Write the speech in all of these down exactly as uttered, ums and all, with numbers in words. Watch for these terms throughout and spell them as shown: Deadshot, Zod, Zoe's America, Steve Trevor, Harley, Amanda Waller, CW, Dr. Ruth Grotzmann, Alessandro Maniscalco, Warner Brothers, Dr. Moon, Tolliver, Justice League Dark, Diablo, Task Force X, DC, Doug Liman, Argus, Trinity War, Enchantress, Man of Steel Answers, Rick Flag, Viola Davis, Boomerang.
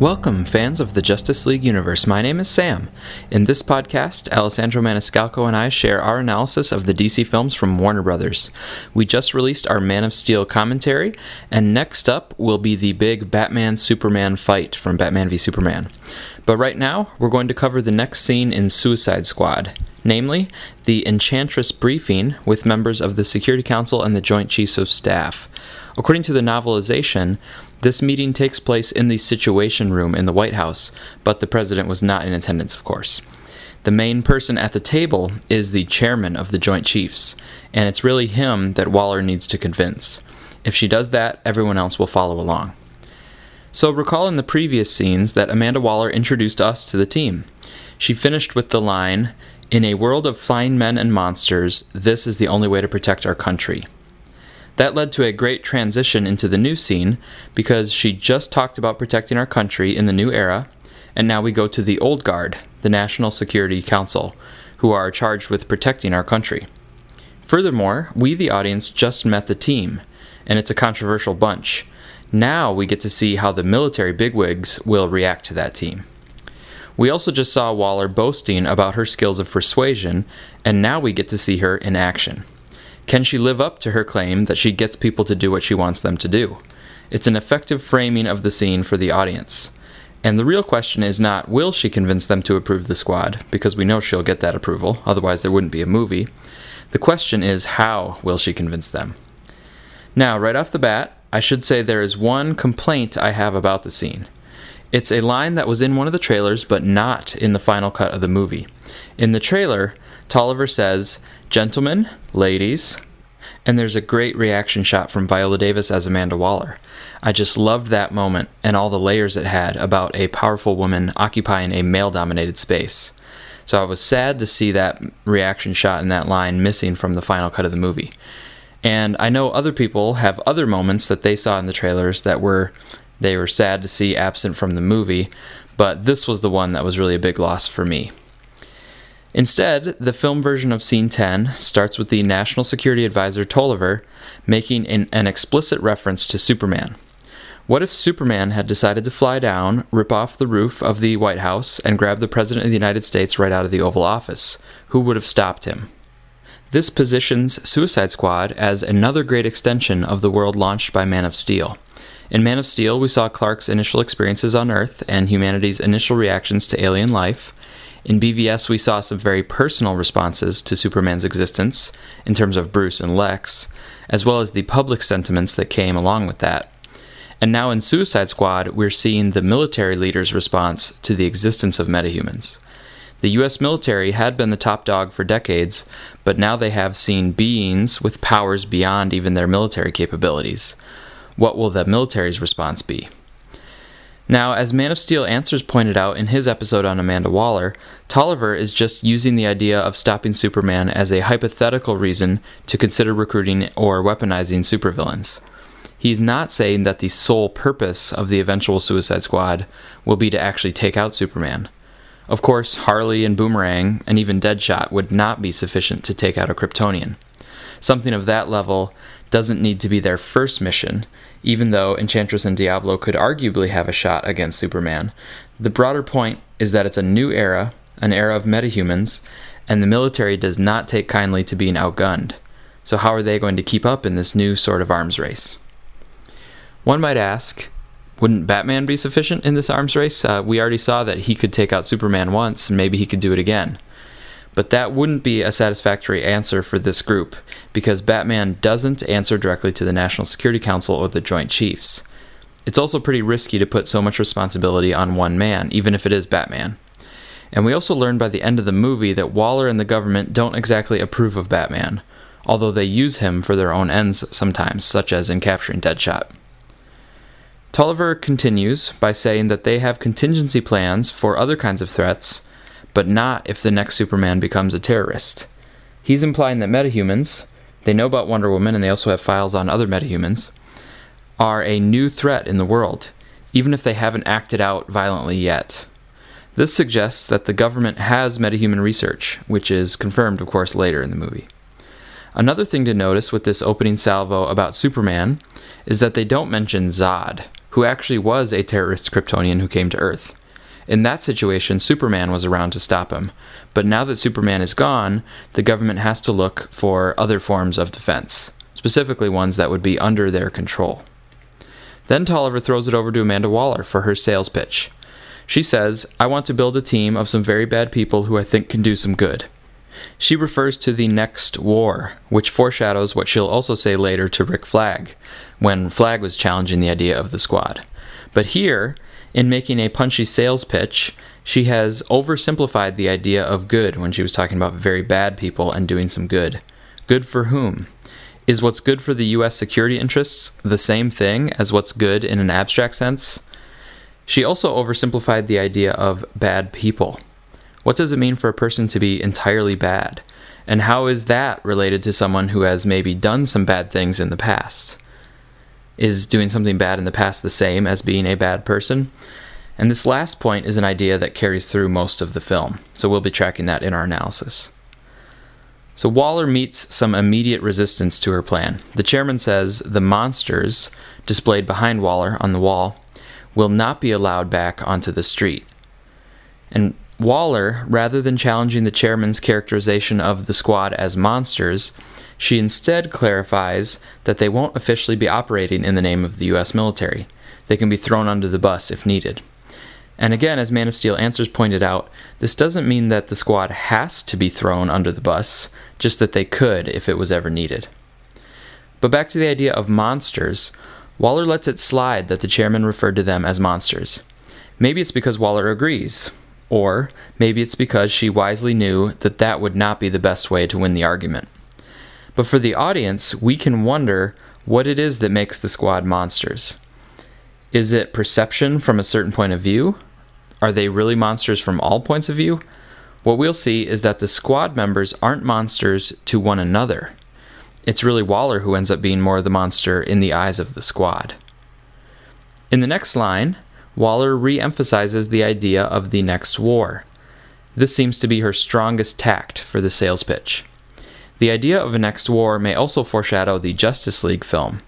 Welcome, fans of the Justice League universe. My name is Sam. In this podcast, Alessandro Maniscalco and I share our analysis of the D C films from Warner Brothers. We just released our Man of Steel commentary, and next up will be the big Batman-Superman fight from Batman v Superman. But right now, we're going to cover the next scene in Suicide Squad, namely the Enchantress briefing with members of the Security Council and the Joint Chiefs of Staff. According to the novelization, this meeting takes place in the Situation Room in the White House, but the president was not in attendance, of course. The main person at the table is the chairman of the Joint Chiefs, and it's really him that Waller needs to convince. If she does that, everyone else will follow along. So recall in the previous scenes that Amanda Waller introduced us to the team. She finished with the line, "In a world of flying men and monsters, this is the only way to protect our country." That led to a great transition into the new scene, because she just talked about protecting our country in the new era, and now we go to the old guard, the National Security Council, who are charged with protecting our country. Furthermore, we, the audience, just met the team, and it's a controversial bunch. Now we get to see how the military bigwigs will react to that team. We also just saw Waller boasting about her skills of persuasion, and now we get to see her in action. Can she live up to her claim that she gets people to do what she wants them to do? It's an effective framing of the scene for the audience. And the real question is not, will she convince them to approve the squad? Because we know she'll get that approval, otherwise there wouldn't be a movie. The question is, how will she convince them? Now, right off the bat, I should say there is one complaint I have about the scene. It's a line that was in one of the trailers, but not in the final cut of the movie. In the trailer, Tolliver says, "Gentlemen, ladies," and there's a great reaction shot from Viola Davis as Amanda Waller. I just loved that moment and all the layers it had about a powerful woman occupying a male-dominated space. So I was sad to see that reaction shot and that line missing from the final cut of the movie. And I know other people have other moments that they saw in the trailers that were they were sad to see absent from the movie, but this was the one that was really a big loss for me. Instead, the film version of Scene ten starts with the National Security Advisor Tolliver making an, an explicit reference to Superman. What if Superman had decided to fly down, rip off the roof of the White House, and grab the President of the United States right out of the Oval Office? Who would have stopped him? This positions Suicide Squad as another great extension of the world launched by Man of Steel. In Man of Steel, we saw Clark's initial experiences on Earth and humanity's initial reactions to alien life. In B V S, we saw some very personal responses to Superman's existence, in terms of Bruce and Lex, as well as the public sentiments that came along with that. And now in Suicide Squad, we're seeing the military leader's response to the existence of metahumans. The U S military had been the top dog for decades, but now they have seen beings with powers beyond even their military capabilities. What will the military's response be? Now, as Man of Steel Answers pointed out in his episode on Amanda Waller, Tolliver is just using the idea of stopping Superman as a hypothetical reason to consider recruiting or weaponizing supervillains. He's not saying that the sole purpose of the eventual Suicide Squad will be to actually take out Superman. Of course, Harley and Boomerang, and even Deadshot, would not be sufficient to take out a Kryptonian. Something of that level doesn't need to be their first mission, even though Enchantress and Diablo could arguably have a shot against Superman. The broader point is that it's a new era, an era of metahumans, and the military does not take kindly to being outgunned. So how are they going to keep up in this new sort of arms race? One might ask, wouldn't Batman be sufficient in this arms race? Uh, we already saw that he could take out Superman once, and maybe he could do it again. But that wouldn't be a satisfactory answer for this group, because Batman doesn't answer directly to the National Security Council or the Joint Chiefs. It's also pretty risky to put so much responsibility on one man, even if it is Batman. And we also learn by the end of the movie that Waller and the government don't exactly approve of Batman, although they use him for their own ends sometimes, such as in capturing Deadshot. Tolliver continues by saying that they have contingency plans for other kinds of threats, but not if the next Superman becomes a terrorist. He's implying that metahumans, they know about Wonder Woman and they also have files on other metahumans, are a new threat in the world, even if they haven't acted out violently yet. This suggests that the government has metahuman research, which is confirmed, of course, later in the movie. Another thing to notice with this opening salvo about Superman is that they don't mention Zod, who actually was a terrorist Kryptonian who came to Earth. In that situation, Superman was around to stop him. But now that Superman is gone, the government has to look for other forms of defense, specifically ones that would be under their control. Then Tolliver throws it over to Amanda Waller for her sales pitch. She says, "I want to build a team of some very bad people who I think can do some good." She refers to the next war, which foreshadows what she'll also say later to Rick Flag, when Flag was challenging the idea of the squad. But here, in making a punchy sales pitch, she has oversimplified the idea of good when she was talking about very bad people and doing some good. Good for whom? Is what's good for the U S security interests the same thing as what's good in an abstract sense? She also oversimplified the idea of bad people. What does it mean for a person to be entirely bad? And how is that related to someone who has maybe done some bad things in the past? Is doing something bad in the past the same as being a bad person? And this last point is an idea that carries through most of the film, so we'll be tracking that in our analysis. So Waller meets some immediate resistance to her plan. The chairman says the monsters, displayed behind Waller on the wall, will not be allowed back onto the street. And Waller, rather than challenging the chairman's characterization of the squad as monsters, she instead clarifies that they won't officially be operating in the name of the U S military. They can be thrown under the bus if needed. And again, as Man of Steel Answers pointed out, this doesn't mean that the squad has to be thrown under the bus, just that they could if it was ever needed. But back to the idea of monsters, Waller lets it slide that the chairman referred to them as monsters. Maybe it's because Waller agrees, or maybe it's because she wisely knew that that would not be the best way to win the argument. But for the audience, we can wonder what it is that makes the squad monsters. Is it perception from a certain point of view? Are they really monsters from all points of view? What we'll see is that the squad members aren't monsters to one another. It's really Waller who ends up being more of the monster in the eyes of the squad. In the next line, Waller re-emphasizes the idea of the next war. This seems to be her strongest tact for the sales pitch. The idea of a next war may also foreshadow the Justice League film.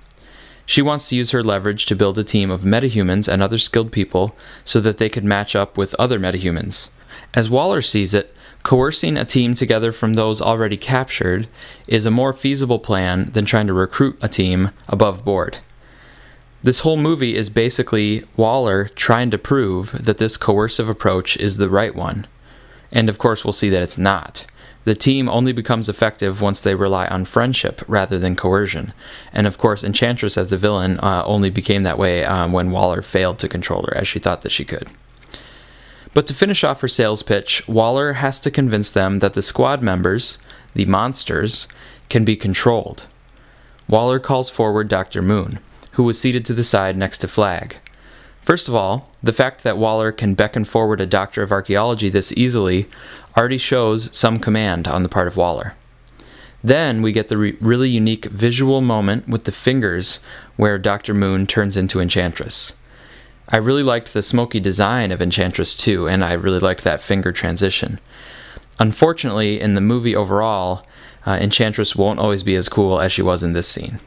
She wants to use her leverage to build a team of metahumans and other skilled people so that they could match up with other metahumans. As Waller sees it, coercing a team together from those already captured is a more feasible plan than trying to recruit a team above board. This whole movie is basically Waller trying to prove that this coercive approach is the right one. And of course we'll see that it's not. The team only becomes effective once they rely on friendship rather than coercion. And of course, Enchantress as the villain uh, only became that way um, when Waller failed to control her as she thought that she could. But to finish off her sales pitch, Waller has to convince them that the squad members, the monsters, can be controlled. Waller calls forward Doctor Moon, who was seated to the side next to Flag. First of all, the fact that Waller can beckon forward a doctor of archaeology this easily already shows some command on the part of Waller. Then we get the re- really unique visual moment with the fingers where Doctor Moon turns into Enchantress. I really liked the smoky design of Enchantress too, and I really liked that finger transition. Unfortunately, in the movie overall, uh, Enchantress won't always be as cool as she was in this scene.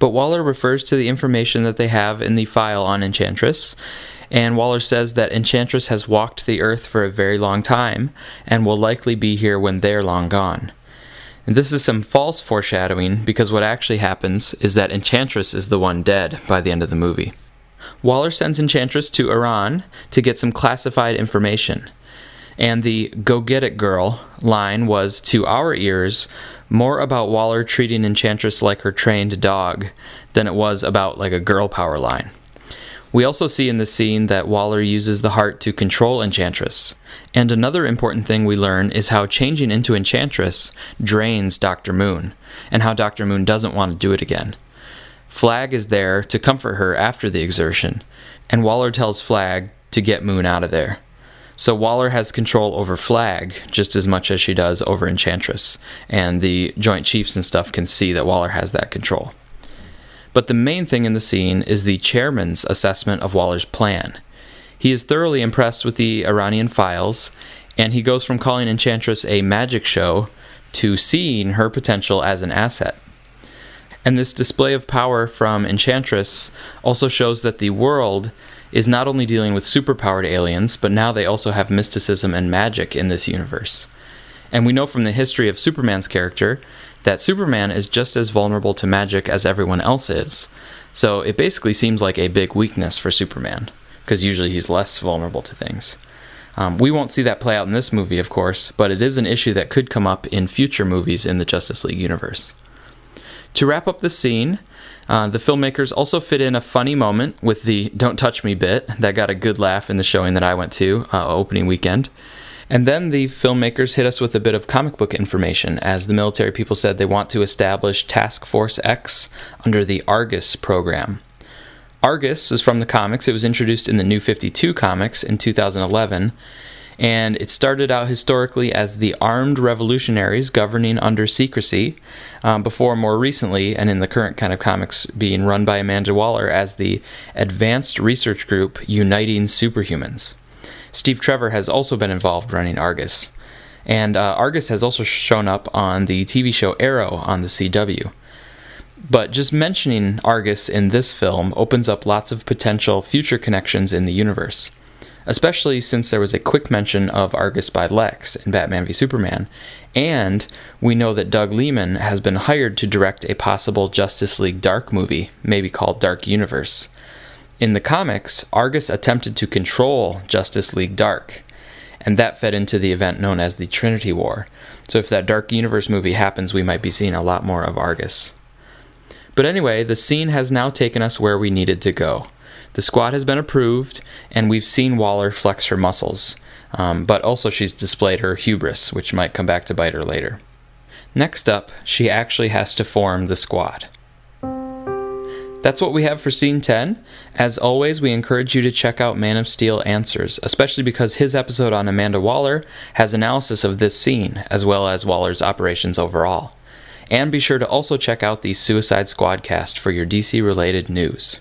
But Waller refers to the information that they have in the file on Enchantress, and Waller says that Enchantress has walked the Earth for a very long time, and will likely be here when they're long gone. And this is some false foreshadowing, because what actually happens is that Enchantress is the one dead by the end of the movie. Waller sends Enchantress to Iran to get some classified information, and the go-get-it girl line was, to our ears, more about Waller treating Enchantress like her trained dog than it was about like a girl power line. We also see in this scene that Waller uses the heart to control Enchantress. And another important thing we learn is how changing into Enchantress drains Doctor Moon, and how Doctor Moon doesn't want to do it again. Flag is there to comfort her after the exertion, and Waller tells Flag to get Moon out of there. So Waller has control over Flag just as much as she does over Enchantress, and the Joint Chiefs and stuff can see that Waller has that control. But the main thing in the scene is the chairman's assessment of Waller's plan. He is thoroughly impressed with the Iranian files, and he goes from calling Enchantress a magic show to seeing her potential as an asset. And this display of power from Enchantress also shows that the world is not only dealing with superpowered aliens, but now they also have mysticism and magic in this universe. And we know from the history of Superman's character that Superman is just as vulnerable to magic as everyone else is. So it basically seems like a big weakness for Superman, because usually he's less vulnerable to things. Um, we won't see that play out in this movie, of course, but it is an issue that could come up in future movies in the Justice League universe. To wrap up the scene, uh, the filmmakers also fit in a funny moment with the "Don't Touch Me" bit that got a good laugh in the showing that I went to uh, opening weekend. And then the filmmakers hit us with a bit of comic book information, as the military people said they want to establish Task Force X under the Argus program. Argus is from the comics. It was introduced in the New fifty-two comics in two thousand eleven, and it started out historically as the armed revolutionaries governing under secrecy, um, before more recently, and in the current kind of comics, being run by Amanda Waller as the Advanced Research Group Uniting Superhumans. Steve Trevor has also been involved running Argus. And uh, Argus has also shown up on the T V show Arrow on the C W. But just mentioning Argus in this film opens up lots of potential future connections in the universe, especially since there was a quick mention of Argus by Lex in Batman v Superman, and we know that Doug Liman has been hired to direct a possible Justice League Dark movie, maybe called Dark Universe. In the comics, Argus attempted to control Justice League Dark, and that fed into the event known as the Trinity War. So if that Dark Universe movie happens, we might be seeing a lot more of Argus. But anyway, the scene has now taken us where we needed to go. The squad has been approved, and we've seen Waller flex her muscles, um, but also she's displayed her hubris, which might come back to bite her later. Next up, she actually has to form the squad. That's what we have for Scene ten. As always, we encourage you to check out Man of Steel Answers, especially because his episode on Amanda Waller has analysis of this scene, as well as Waller's operations overall. And be sure to also check out the Suicide Squad cast for your D C-related news.